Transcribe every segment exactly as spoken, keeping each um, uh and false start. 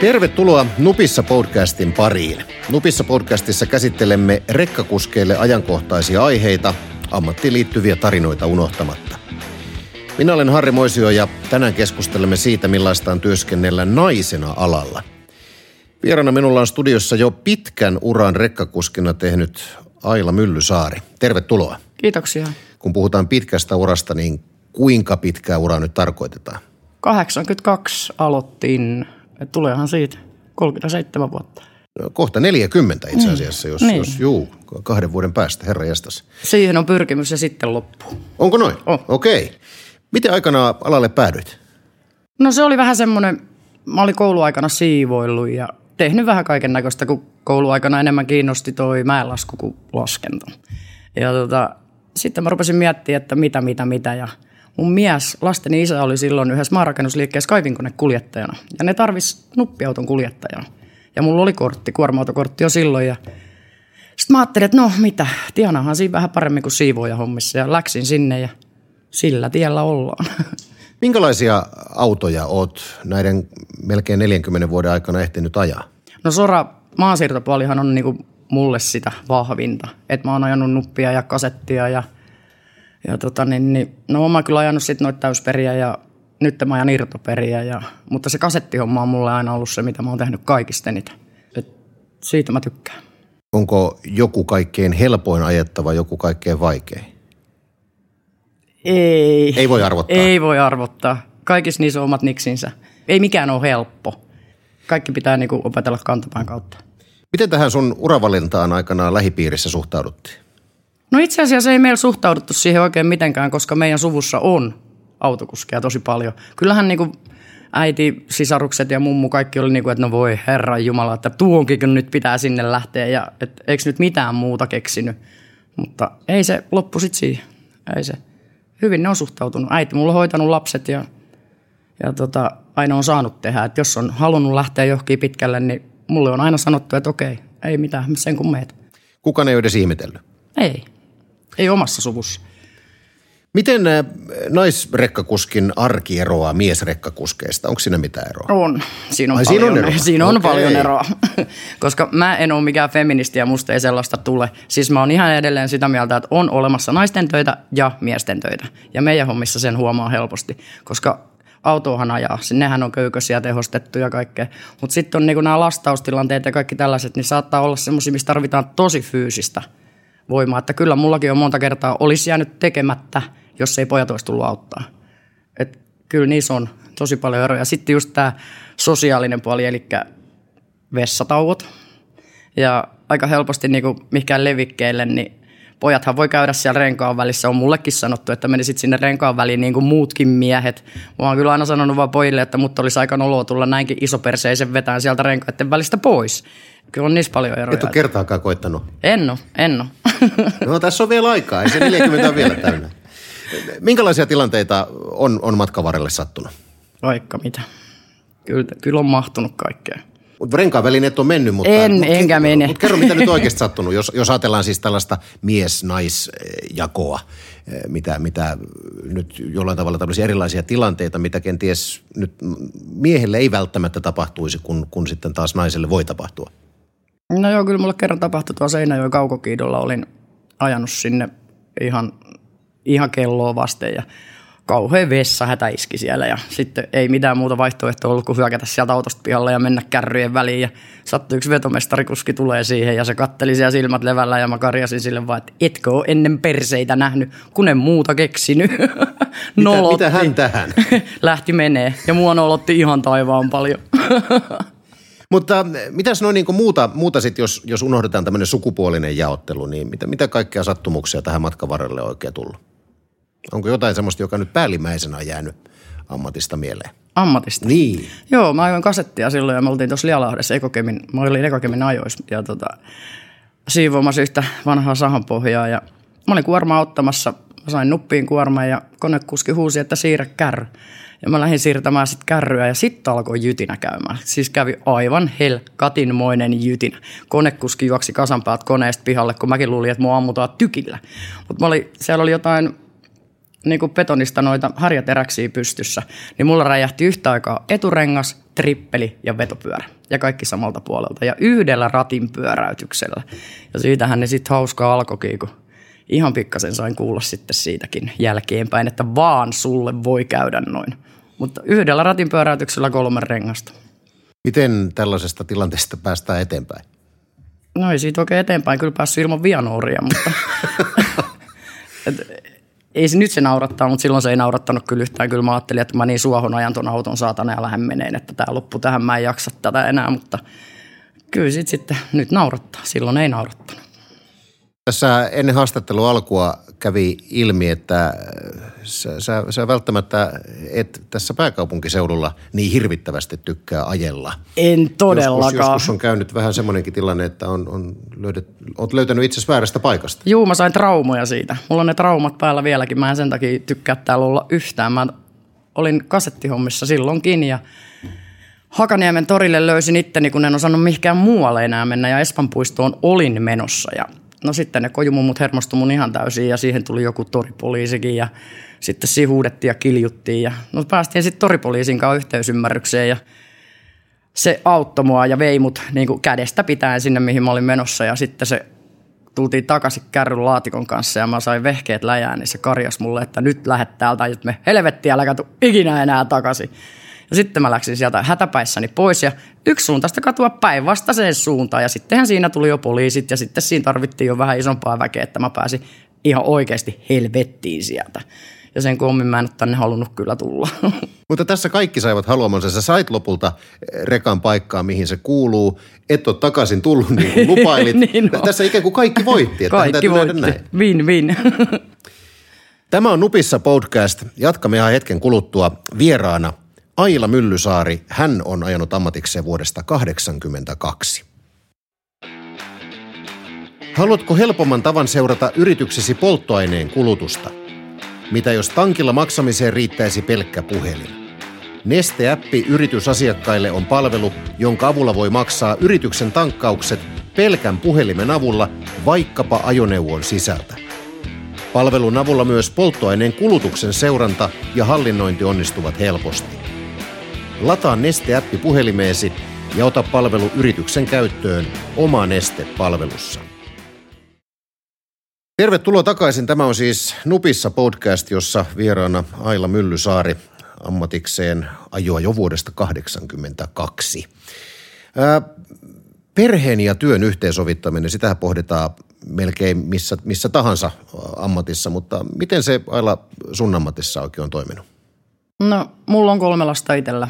Tervetuloa Nupissa-podcastin pariin. Nupissa-podcastissa käsittelemme rekkakuskeille ajankohtaisia aiheita, ammattiin liittyviä tarinoita unohtamatta. Minä olen Harri Moisio ja tänään keskustelemme siitä, millaista on työskennellä naisena alalla. Vieraana minulla on studiossa jo pitkän uran rekkakuskina tehnyt Aila Myllysaari. Tervetuloa. Kiitoksia. Kun puhutaan pitkästä urasta, niin kuinka pitkää uraa nyt tarkoitetaan? kahdeksankymmentäkaksi aloittiin. Et tuleehan siitä kolmekymmentäseitsemän vuotta. Kohta neljäkymmentä itse asiassa, jos, niin. jos juu, kahden vuoden päästä, herra jästäs. Siihen on pyrkimys ja sitten loppu. Onko noin? On. Okei. Okay. Miten aikanaan alalle päädyit? No se oli vähän semmoinen, mä olin kouluaikana siivoillut ja tehnyt vähän kaiken näköistä, kun kouluaikana enemmän kiinnosti toi mäenlasku kuin laskenta. Ja tota, sitten mä rupesin miettimään, että mitä, mitä, mitä ja... Mun mies, lasteni isä, oli silloin yhdessä maanrakennusliikkeessä kaivinkonekuljettajana ja ne tarvisi nuppiauton kuljettajana. Ja mulla oli kortti, kuorma-autokortti jo silloin ja sitten mä ajattelin, että no mitä, tienahan siinä vähän paremmin kuin siivoja hommissa ja läksin sinne ja sillä tiellä ollaan. Minkälaisia autoja oot näiden melkein neljänkymmenen vuoden aikana ehtinyt ajaa? No sora, maansiirtopuolihan on niinku mulle sitä vahvinta, että mä oon ajanut nuppia ja kasettia ja Ja tota niin, niin, no mä oon kyllä ajanut sit noita täysperiä ja nyt mä ajan irtoperiä, ja, mutta se kasettihomma on mulle aina ollut se, mitä mä oon tehnyt kaikista niitä. Et siitä mä tykkään. Onko joku kaikkein helpoin ajettava, joku kaikkein vaikein? Ei. Ei voi arvottaa? Ei voi arvottaa. Kaikissa niissä on omat niksinsä. Ei mikään ole helppo. Kaikki pitää niinku opetella kantapään kautta. Miten tähän sun uravalintaan aikanaan lähipiirissä suhtauduttiin? No itse asiassa ei meillä suhtauduttu siihen oikein mitenkään, koska meidän suvussa on autokuskeja tosi paljon. Kyllähän niinku äiti, sisarukset ja mummu kaikki oli niinku, että no voi herranjumala, että tuonkin nyt pitää sinne lähteä ja et eikö nyt mitään muuta keksinyt. Mutta ei se loppu sit siihen, ei se. Hyvin ne on suhtautunut. Äiti mulla on hoitanut lapset ja, ja tota, aina on saanut tehdä. Et jos on halunnut lähteä johonkin pitkälle, niin mulle on aina sanottu, että okei, ei mitään, sen kun meet. Kukaan ei ole edes ihmetellyt? Ei. Ei omassa suvussa. Miten naisrekkakuskin arki eroaa miesrekkakuskeista? Onko siinä mitään eroa? On. Siinä on, Ai, paljon, siinä on, eroa. Siinä on okay. paljon eroa. Koska mä en ole mikään feministi ja musta ei sellaista tule. Siis mä oon ihan edelleen sitä mieltä, että on olemassa naisten töitä ja miesten töitä. Ja meidän hommissa sen huomaa helposti. Koska autoahan ajaa. Nehän on köyköisiä, tehostettuja ja kaikkea. Mutta sitten on niinku nämä lastaustilanteet ja kaikki tällaiset, niin saattaa olla semmoisia, missä tarvitaan tosi fyysistä voimaa, että kyllä mullakin on monta kertaa olisi jäänyt tekemättä, jos ei pojat olisi tullut auttaa. Et kyllä niissä on tosi paljon eroja. Sitten just tämä sosiaalinen puoli, eli vessatauot. Ja aika helposti niin kuin mihinkään levikkeelle, niin pojathan voi käydä siellä renkaan välissä. On mullekin sanottu, että menisit sinne renkaan väliin niin kuin muutkin miehet. Mä oon kyllä aina sanonut vaan pojille, että mut olisi aika noloa tulla näinkin isoperseisen vetään sieltä renkaiden välistä pois. Kyllä on niissä paljon eroja. Et ole kertaakaan koittanut? En ole, en ole. No tässä on vielä aikaa, ei se neljäkymmentä vielä täynnä. Minkälaisia tilanteita on, on matkan varrelle sattunut? Vaikka mitä. Kyllä, kyllä on mahtunut kaikkea. Mut renkaanvälineet on mennyt, mutta... En, mut, enkä mene. Mutta kerro, mitä nyt oikeasti sattunut, jos, jos ajatellaan siis tällaista mies-naisjakoa, mitä, mitä nyt jollain tavalla tällaisia erilaisia tilanteita, mitä kenties nyt miehelle ei välttämättä tapahtuisi, kun, kun sitten taas naiselle voi tapahtua. No joo, kyllä mulle kerran tapahtui tuolla Seinäjoen kaukokiidolla. Olin ajanut sinne ihan, ihan kelloa vasten ja kauhean vessahätä iski siellä. Ja sitten ei mitään muuta vaihtoehtoa ollut kuin hyökätä sieltä autosta pihalle ja mennä kärryjen väliin. Ja sattui yksi vetomestarikuski tulee siihen ja se katteli siellä silmät levällä ja mä karjasin sille vaan, että etkö ole ennen perseitä nähnyt, kun en muuta keksinyt. Nolotti. Mitä, mitä hän tähän? Lähti menee ja mua nolotti ihan taivaan paljon. Mutta mitäs noin niinku muuta, muuta sitten, jos, jos unohdetaan tämmöinen sukupuolinen jaottelu, niin mitä, mitä kaikkea sattumuksia tähän matkan varrelle on oikein tullut? Onko jotain semmoista, joka nyt päällimmäisenä on jäänyt ammatista mieleen? Ammatista? Niin. Joo, mä ajoin kasettia silloin ja me oltiin tuossa Lialahdessa Ekokemin, mä olin Ekokemin ajoissa ja tota, siivoamassa yhtä vanhaa sahanpohjaa ja mä olin kuormaa ottamassa, mä sain nuppiin kuorman ja konekuski huusi, että siirrä kärry. Ja mä lähdin siirtämään sitten kärryä ja sitten alkoi jytinä käymään. Siis kävi aivan helkatinmoinen jytinä. Konekuski juoksi kasanpäät koneesta pihalle, kun mäkin luulin, että mua ammutaan tykillä. Mutta siellä oli jotain niin kuin betonista noita harjateräksiä pystyssä, niin mulla räjähti yhtä aikaa eturengas, trippeli ja vetopyörä. Ja kaikki samalta puolelta. Ja yhdellä ratin pyöräytyksellä. Ja siitähän ne sitten hauskaa alkoikin, kun ihan pikkasen sain kuulla sitten siitäkin jälkeenpäin, että vaan sulle voi käydä noin. Mutta yhdellä ratin pyöräytyksellä kolme rengasta. Miten tällaisesta tilanteesta päästään eteenpäin? No ei siitä oikein eteenpäin. Kyllä päässyt ilman vianouria, mutta... Et, ei se nyt se naurattaa, mutta silloin se ei naurattanut kyllä yhtään. Kyllä mä ajattelin, että mä niin suohon ajan ton auton saatana ja lähden meneen, että tää loppu tähän, mä en jaksa tätä enää, mutta kyllä sit sitten nyt naurattaa. Silloin ei naurattanut. Tässä ennen haastattelun alkua kävi ilmi, että sä, sä, sä välttämättä et tässä pääkaupunkiseudulla niin hirvittävästi tykkää ajella. En todellakaan. Joskus, joskus on käynyt vähän semmoinenkin tilanne, että on, on löydet, oot löytänyt itsesi väärästä paikasta. Juu, mä sain traumoja siitä. Mulla on ne traumat päällä vieläkin. Mä en sen takia tykkää täällä olla yhtään. Mä olin kasettihommissa silloinkin ja... Hakaniemen torille löysin itteni, kun en osannut mihinkään muualle enää mennä ja Espanpuistoon olin menossa ja... No sitten ne kojumummut hermostui mun ihan täysin ja siihen tuli joku toripoliisikin ja sitten siihen huudettiin ja kiljuttiin. Ja no päästiin sitten toripoliisin kanssa yhteisymmärrykseen ja se auttoi mua ja vei mut niin kuin kädestä pitäen sinne, mihin mä olin menossa. Ja sitten se tultiin takaisin kärryn laatikon kanssa ja mä sain vehkeet läjään, niin se karjas mulle, että nyt lähet täältä, että me helvettiä älä katu ikinä enää takaisin. Ja sitten mä läksin sieltä hätäpäissäni pois ja yksi suuntaista katua päinvastaiseen suuntaan. Ja sittenhän siinä tuli jo poliisit ja sitten siinä tarvittiin jo vähän isompaa väkeä, että mä pääsin ihan oikeasti helvettiin sieltä. Ja sen kummin mä en ole tänne halunnut kyllä tulla. Mutta tässä kaikki saivat haluamansa. Sä sait lopulta rekan paikkaa, mihin se kuuluu. Et ole takaisin tullut, niin kuin lupailit. niin on. Tässä ikään kuin kaikki voitti. Että kaikki voitti. Win, win. Tämä on Nupissa-podcast. Jatkamme ihan hetken kuluttua vieraana. Aila Myllysaari, hän on ajanut ammatikseen vuodesta kahdeksankymmentäkaksi. Haluatko helpomman tavan seurata yrityksesi polttoaineen kulutusta? Mitä jos tankilla maksamiseen riittäisi pelkkä puhelin? Neste-appi yritysasiakkaille on palvelu, jonka avulla voi maksaa yrityksen tankkaukset pelkän puhelimen avulla vaikkapa ajoneuvon sisältä. Palvelun avulla myös polttoaineen kulutuksen seuranta ja hallinnointi onnistuvat helposti. Lataa Neste-appi puhelimeesi ja ota palvelu yrityksen käyttöön Oma Neste-palvelussa. Tervetuloa takaisin. Tämä on siis Nupissa-podcast, jossa vieraana Aila Myllysaari ammatikseen ajoa jo vuodesta kahdeksankymmentäkaksi. Ää, perheen ja työn yhteensovittaminen, sitä pohditaan melkein missä, missä tahansa ammatissa, mutta miten se Aila sun ammatissa oikein on toiminut? No, mulla on kolme lasta itsellä.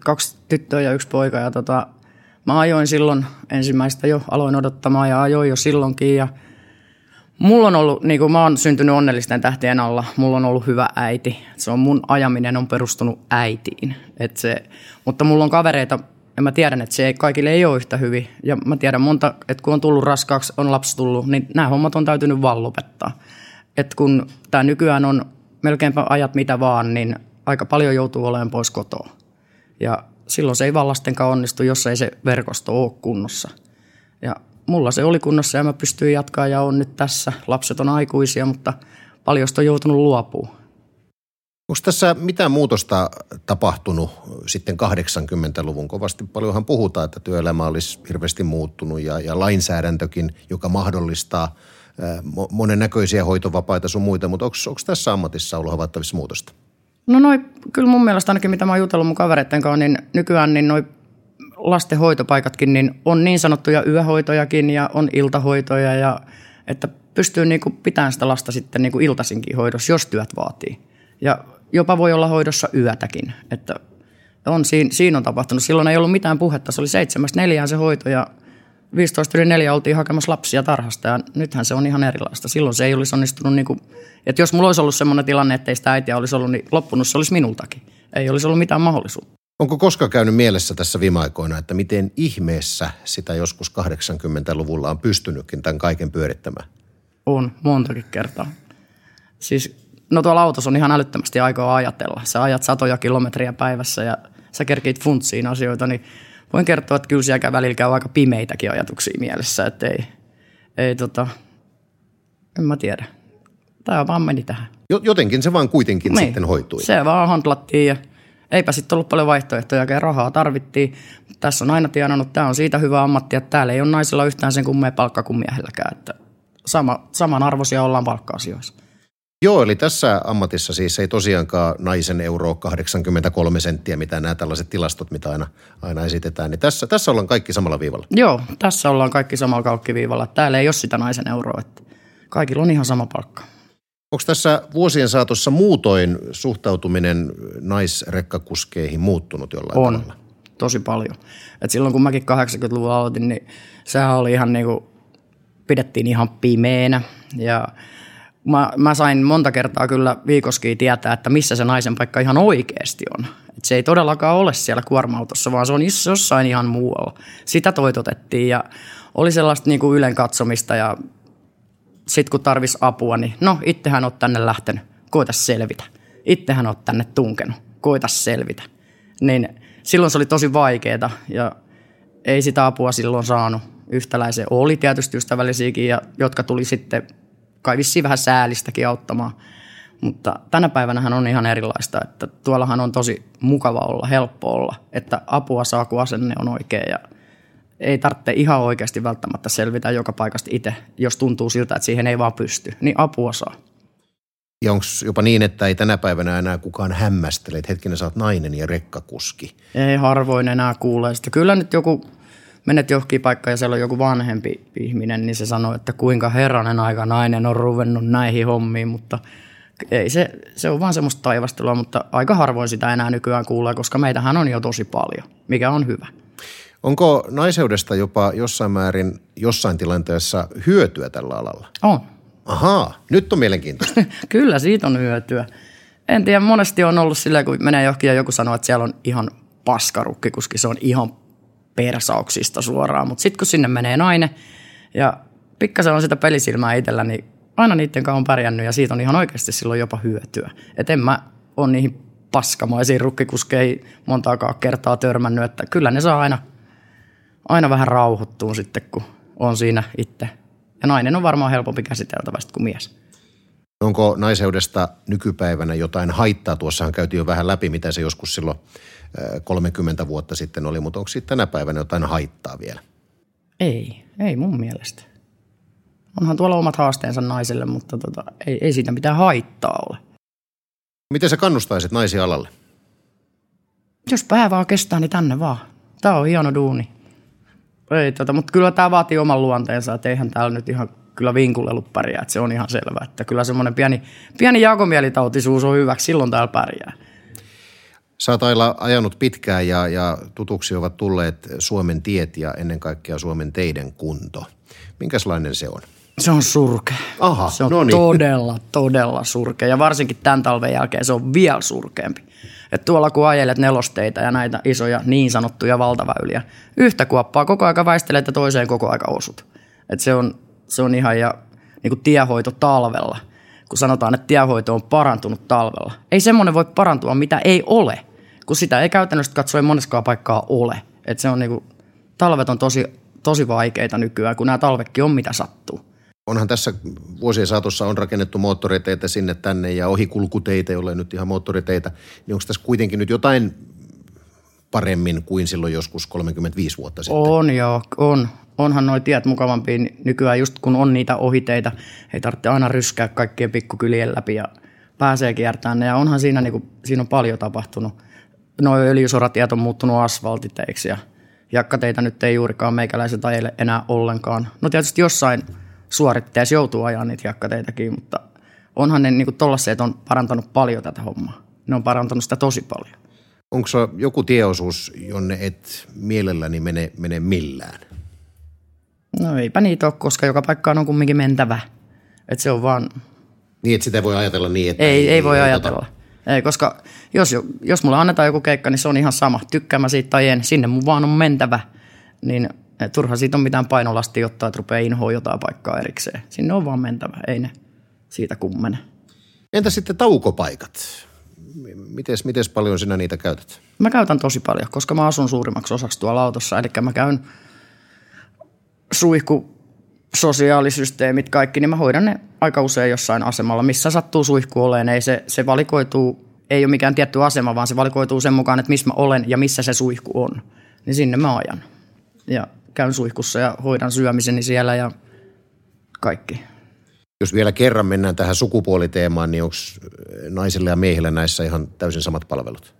Kaksi tyttöä ja yksi poika. Ja tota, mä ajoin silloin ensimmäistä jo, aloin odottamaan ja ajoin jo silloinkin. Ja mulla on ollut, niin kuin mä oon syntynyt onnellisten tähtien alla, mulla on ollut hyvä äiti. Se on mun ajaminen on perustunut äitiin. Et se, mutta mulla on kavereita ja mä tiedän, että se ei, kaikille ei ole yhtä hyvin. Ja mä tiedän monta, että kun on tullut raskaaksi, on lapsi tullut, niin nämä hommat on täytynyt vaan lopettaa. Et kun tää nykyään on melkeinpä ajat mitä vaan, niin... Aika paljon joutuu olemaan pois kotoa. Ja silloin se ei vaan lastenkaan onnistu, jos ei se verkosto ole kunnossa. Ja mulla se oli kunnossa ja mä pystyin jatkaa ja on nyt tässä. Lapset on aikuisia, mutta paljon on joutunut luopumaan. Onko tässä mitään muutosta tapahtunut sitten kahdeksankymmentäluvun? Kovasti paljonhan puhutaan, että työelämä olisi hirveästi muuttunut ja, ja lainsäädäntökin, joka mahdollistaa ää, monennäköisiä hoitovapaita sun muita. Mutta onko tässä ammatissa ollut havaittavissa muutosta? No noi, kyllä mun mielestä ainakin mitä mä oon jutellut mun kavereiden kanssa, niin nykyään niin noi lastenhoitopaikatkin niin on niin sanottuja yöhoitojakin ja on iltahoitoja ja että pystyy niinku pitämään sitä lasta sitten niinku iltaisinkin hoidossa, jos työt vaatii. Ja jopa voi olla hoidossa yötäkin, että on, siinä, siinä on tapahtunut. Silloin ei ollut mitään puhetta, se oli seitsemästä neljään se hoito ja viisitoista yli neljä oltiin hakemassa lapsia tarhasta ja nythän se on ihan erilaista. Silloin se ei olisi onnistunut, niin kuin, että jos mulla olisi ollut semmoinen tilanne, ettei sitä äitiä olisi ollut, niin loppunut se olisi minultakin. Ei olisi ollut mitään mahdollisuutta. Onko koskaan käynyt mielessä tässä viime aikoina, että miten ihmeessä sitä joskus kahdeksankymmentäluvulla on pystynytkin tämän kaiken pyörittämään? On, montakin kertaa. Siis, no tuolla autossa on ihan älyttömästi aikaa ajatella. Sä ajat satoja kilometriä päivässä ja sä kerkiit funtsiin asioita, niin... Voin kertoa, että kyllä siellä välillä käy aika pimeitäkin ajatuksia mielessä, että ei, ei tota, en mä tiedä. Tämä vaan meni tähän. Jotenkin se vaan kuitenkin niin, sitten hoitui. Se vaan handlattiin ja eipä sitten ollut paljon vaihtoehtoja, ja rahaa tarvittiin. Tässä on aina tienannut, tämä on siitä hyvä ammatti, että täällä ei ole naisilla yhtään sen kummea palkka kuin miehelläkään. Että sama, samanarvoisia ollaan palkka-asioissa. Joo, eli tässä ammatissa siis ei tosiaankaan naisen euro kahdeksankymmentäkolme senttiä, mitä nämä tällaiset tilastot, mitä aina, aina esitetään. Niin tässä, tässä ollaan kaikki samalla viivalla. Joo, tässä ollaan kaikki samalla kalkkiviivalla. Täällä ei ole sitä naisen euroa, että kaikilla on ihan sama palkka. Onko tässä vuosien saatossa muutoin suhtautuminen naisrekkakuskeihin muuttunut jollain on, tavalla? On, tosi paljon. Et silloin kun mäkin kahdeksankymmentäluvulla aloitin, niin sehän oli ihan niin kuin, pidettiin ihan pimeänä. Ja mä, mä sain monta kertaa kyllä viikoskiin tietää, että missä se naisen paikka ihan oikeasti on. Et se ei todellakaan ole siellä kuorma-autossa, vaan se on jossain ihan muualla. Sitä toitotettiin ja oli sellaista niin kuin ylen katsomista ja sitten kun tarvisi apua, niin no ittehän oot tänne lähtenyt, koita selvitä. Ittehän oot tänne tunkenut, koita selvitä. Niin silloin se oli tosi vaikeaa ja ei sitä apua silloin saanut. Yhtäläisiä oli tietysti ystävällisiäkin, ja jotka tuli sitten kai vissiin vähän säälistäkin auttamaan. Mutta tänä päivänähän on ihan erilaista, että tuollahan on tosi mukava olla, helppo olla, että apua saa, kun asenne on oikea ja ei tarvitse ihan oikeasti välttämättä selvitä joka paikasta itse, jos tuntuu siltä, että siihen ei vaan pysty, niin apua saa. Ja onko jopa niin, että ei tänä päivänä enää kukaan hämmästele, että hetkinen sä oot nainen ja rekkakuski? Ei harvoin enää kuulee sitä. Kyllä nyt joku, menet johonkin paikkaan ja siellä on joku vanhempi ihminen, niin se sanoo, että kuinka herranen aika nainen on ruvennut näihin hommiin, mutta ei se, se on vaan semmoista taivastelua, mutta aika harvoin sitä enää nykyään kuulee, koska meitähän on jo tosi paljon, mikä on hyvä. Onko naiseudesta jopa jossain määrin, jossain tilanteessa hyötyä tällä alalla? On. Ahaa, nyt on mielenkiintoista. Kyllä, siitä on hyötyä. En tiedä, monesti on ollut silleen, kun menee johonkin ja joku sanoo, että siellä on ihan paskarukki, koska se on ihan persauksista suoraan. Mutta sitten kun sinne menee nainen ja pikkasen on sitä pelisilmää itsellä, niin aina niiden kanssa on pärjännyt ja siitä on ihan oikeasti silloin jopa hyötyä. Että en mä ole niihin paskamaisiin rukkikuskeihin montaakaan kertaa törmännyt, että kyllä ne saa aina... Aina vähän rauhoittuu sitten, kun on siinä itse. Ja nainen on varmaan helpompi käsiteltävä kuin mies. Onko naiseudesta nykypäivänä jotain haittaa? Tuossahan käytiin jo vähän läpi, mitä se joskus silloin kolmekymmentä vuotta sitten oli, mutta onko siitä tänä päivänä jotain haittaa vielä? Ei, ei mun mielestä. Onhan tuolla omat haasteensa naisille, mutta tota, ei, ei siitä mitään haittaa ole. Miten sä kannustaisit naisia alalle? Jos pää vaan kestää, niin tänne vaan. Tää on hieno duuni. Ei tota, mutta kyllä tämä vaatii oman luonteensa, että eihän täällä nyt ihan kyllä vinkulelu pärjää, että se on ihan selvä, että kyllä semmoinen pieni, pieni jakomielitautisuus on hyväksi, silloin täällä pärjää. Sä oot Aila ajanut pitkään ja, ja tutuksi ovat tulleet Suomen tiet ja ennen kaikkea Suomen teiden kunto. Minkälainen se on? Se on surkea. Aha, se on noniin. todella, todella surkea ja varsinkin tämän talven jälkeen se on vielä surkeampi. Että tuolla kun ajelet nelosteitä ja näitä isoja niin sanottuja valtaväyliä, yhtä kuoppaa koko aika väistelet ja toiseen koko aika osut. Että se on, se on ihan ja niin kuin tiehoito talvella, kun sanotaan, että tiehoito on parantunut talvella. Ei semmoinen voi parantua, mitä ei ole, kun sitä ei käytännössä katsoen moneskaan paikkaa ole. Että se on niin kuin, talvet on tosi, tosi vaikeita nykyään, kun nämä talvekin on mitä sattuu. Onhan tässä vuosien saatossa on rakennettu moottoriteitä sinne tänne ja ohikulkuteitä, jolle nyt ihan moottoriteitä. Niin onko tässä kuitenkin nyt jotain paremmin kuin silloin joskus kolmekymmentäviisi vuotta sitten? On joo, on. Onhan nuo tiet mukavampia nykyään, just kun on niitä ohiteitä. Ei tarvitse aina ryskää kaikkien pikkukylien läpi ja pääsee kiertämään ne. Ja onhan siinä, niin kuin, siinä on paljon tapahtunut. Nuo öljysoratiet on muuttunut asfaltiteiksi ja jakkateitä nyt ei juurikaan meikäläiset ajele enää ollenkaan. No tietysti jossain... Suoritteessa joutuu ajaa niitä jakkateitäkin, mutta onhan ne niin tollaseet on parantanut paljon tätä hommaa. Ne on parantanut sitä tosi paljon. Onko se joku tieosuus, jonne et mielelläni mene, mene millään? No eipä niitä ole, koska joka paikkaan on kumminkin mentävä. Että se on vaan... Niin, että sitä voi ajatella niin, että... Ei, ei, ei voi ajatella. Tota... Ei, koska jos, jos mulle annetaan joku keikka, niin se on ihan sama. Tykkään mä siitä tai en. Sinne mun vaan on mentävä, niin... Turha siitä on mitään painolastia ottaa, että rupeaa inhoa jotain paikkaa erikseen. Sinne on vaan mentävä, ei ne siitä kummene. Entä sitten taukopaikat? Mites, mites paljon sinä niitä käytät? Mä käytän tosi paljon, koska mä asun suurimmaksi osaksi tuolla autossa. Eli mä käyn suihku sosiaalisysteemit, kaikki, niin mä hoidan ne aika usein jossain asemalla, missä sattuu suihku oleen. Ei se, se valikoituu, ei ole mikään tietty asema, vaan se valikoituu sen mukaan, että missä mä olen ja missä se suihku on. Niin sinne mä ajan. Ja käyn suihkussa ja hoidan syömiseni siellä ja kaikki. Jos vielä kerran mennään tähän sukupuoliteemaan, niin onko naisilla ja miehillä näissä ihan täysin samat palvelut?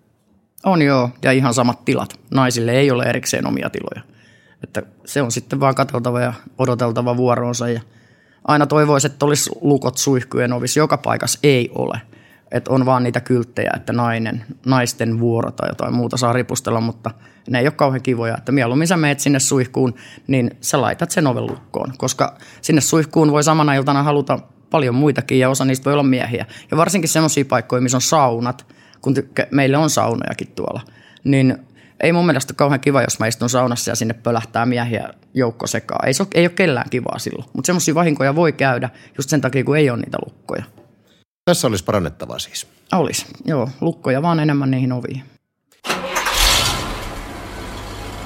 On joo, ja ihan samat tilat. Naisille ei ole erikseen omia tiloja. Että se on sitten vaan katseltava ja odoteltava vuoroonsa. Ja aina toivoisi, että olisi lukot suihkujen ovissa. Joka paikassa ei ole. Että on vaan niitä kylttejä, että nainen, naisten vuoro tai jotain muuta saa ripustella, mutta ne ei ole kauhean kivoja. Että mieluummin sä meet sinne suihkuun, niin sä laitat sen oven lukkoon. Koska sinne suihkuun voi samana iltana haluta paljon muitakin ja osa niistä voi olla miehiä. Ja varsinkin semmoisia paikkoja, missä on saunat, kun tykkä, meillä on saunojakin tuolla, niin ei mun mielestä ole kauhean kiva, jos mä istun saunassa ja sinne pölähtää miehiä joukko sekaan. Ei, se ole, ei ole kellään kivaa silloin, mutta semmoisia vahinkoja voi käydä just sen takia, kun ei ole niitä lukkoja. Tässä olisi parannettavaa siis. Olisi, joo. Lukkoja vaan enemmän niihin oviin.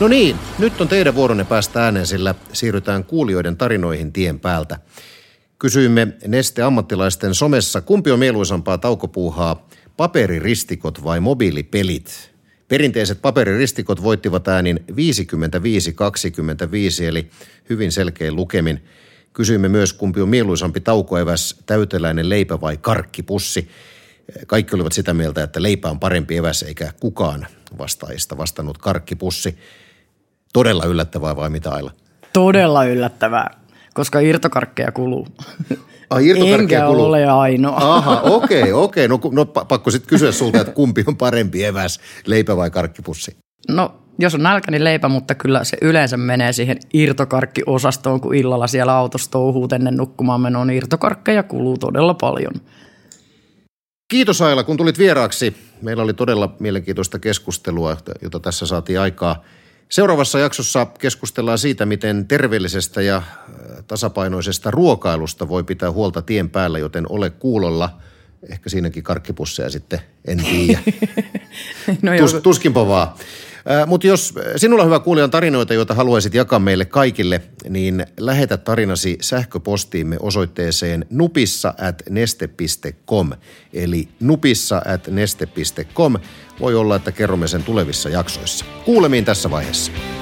No niin, nyt on teidän vuoronne päästä ääneen, sillä siirrytään kuulijoiden tarinoihin tien päältä. Kysyimme Neste-ammattilaisten somessa, kumpi on mieluisampaa taukopuuhaa, paperiristikot vai mobiilipelit? Perinteiset paperiristikot voittivat äänin viisikymmentäviisi kaksikymmentäviisi, eli hyvin selkein lukemin. Kysyimme myös, kumpi on mieluisampi taukoeväs, täyteläinen leipä vai karkkipussi. Kaikki olivat sitä mieltä, että leipä on parempi eväs, eikä kukaan vastaajista vastannut karkkipussi. Todella yllättävää vai mitä, Aila? Todella yllättävää, koska irtokarkkeja kuluu. Ai, irtokarkkeja enkä kuluu. Ole ainoa. Aha, okei, okay, okei. Okay. No, no pakko sitten kysyä sulta, että kumpi on parempi eväs, leipä vai karkkipussi? No, jos on nälkä, niin leipä, mutta kyllä se yleensä menee siihen irtokarkkiosastoon, kun illalla siellä autossa touhuut ennen nukkumaan menoon. Irtokarkkeja kuluu todella paljon. Kiitos, Aila, kun tulit vieraaksi. Meillä oli todella mielenkiintoista keskustelua, jota tässä saatiin aikaa. Seuraavassa jaksossa keskustellaan siitä, miten terveellisestä ja tasapainoisesta ruokailusta voi pitää huolta tien päällä, joten ole kuulolla. Ehkä siinäkin karkkipusseja sitten, en tiedä. No Tus, tuskinpa vaan. Mutta jos sinulla, hyvä kuulija, on tarinoita, joita haluaisit jakaa meille kaikille, niin lähetä tarinasi sähköpostiimme osoitteeseen nupissa at neste piste com. Eli nupissa at neste piste com. Voi olla, että kerromme sen tulevissa jaksoissa. Kuulemiin tässä vaiheessa.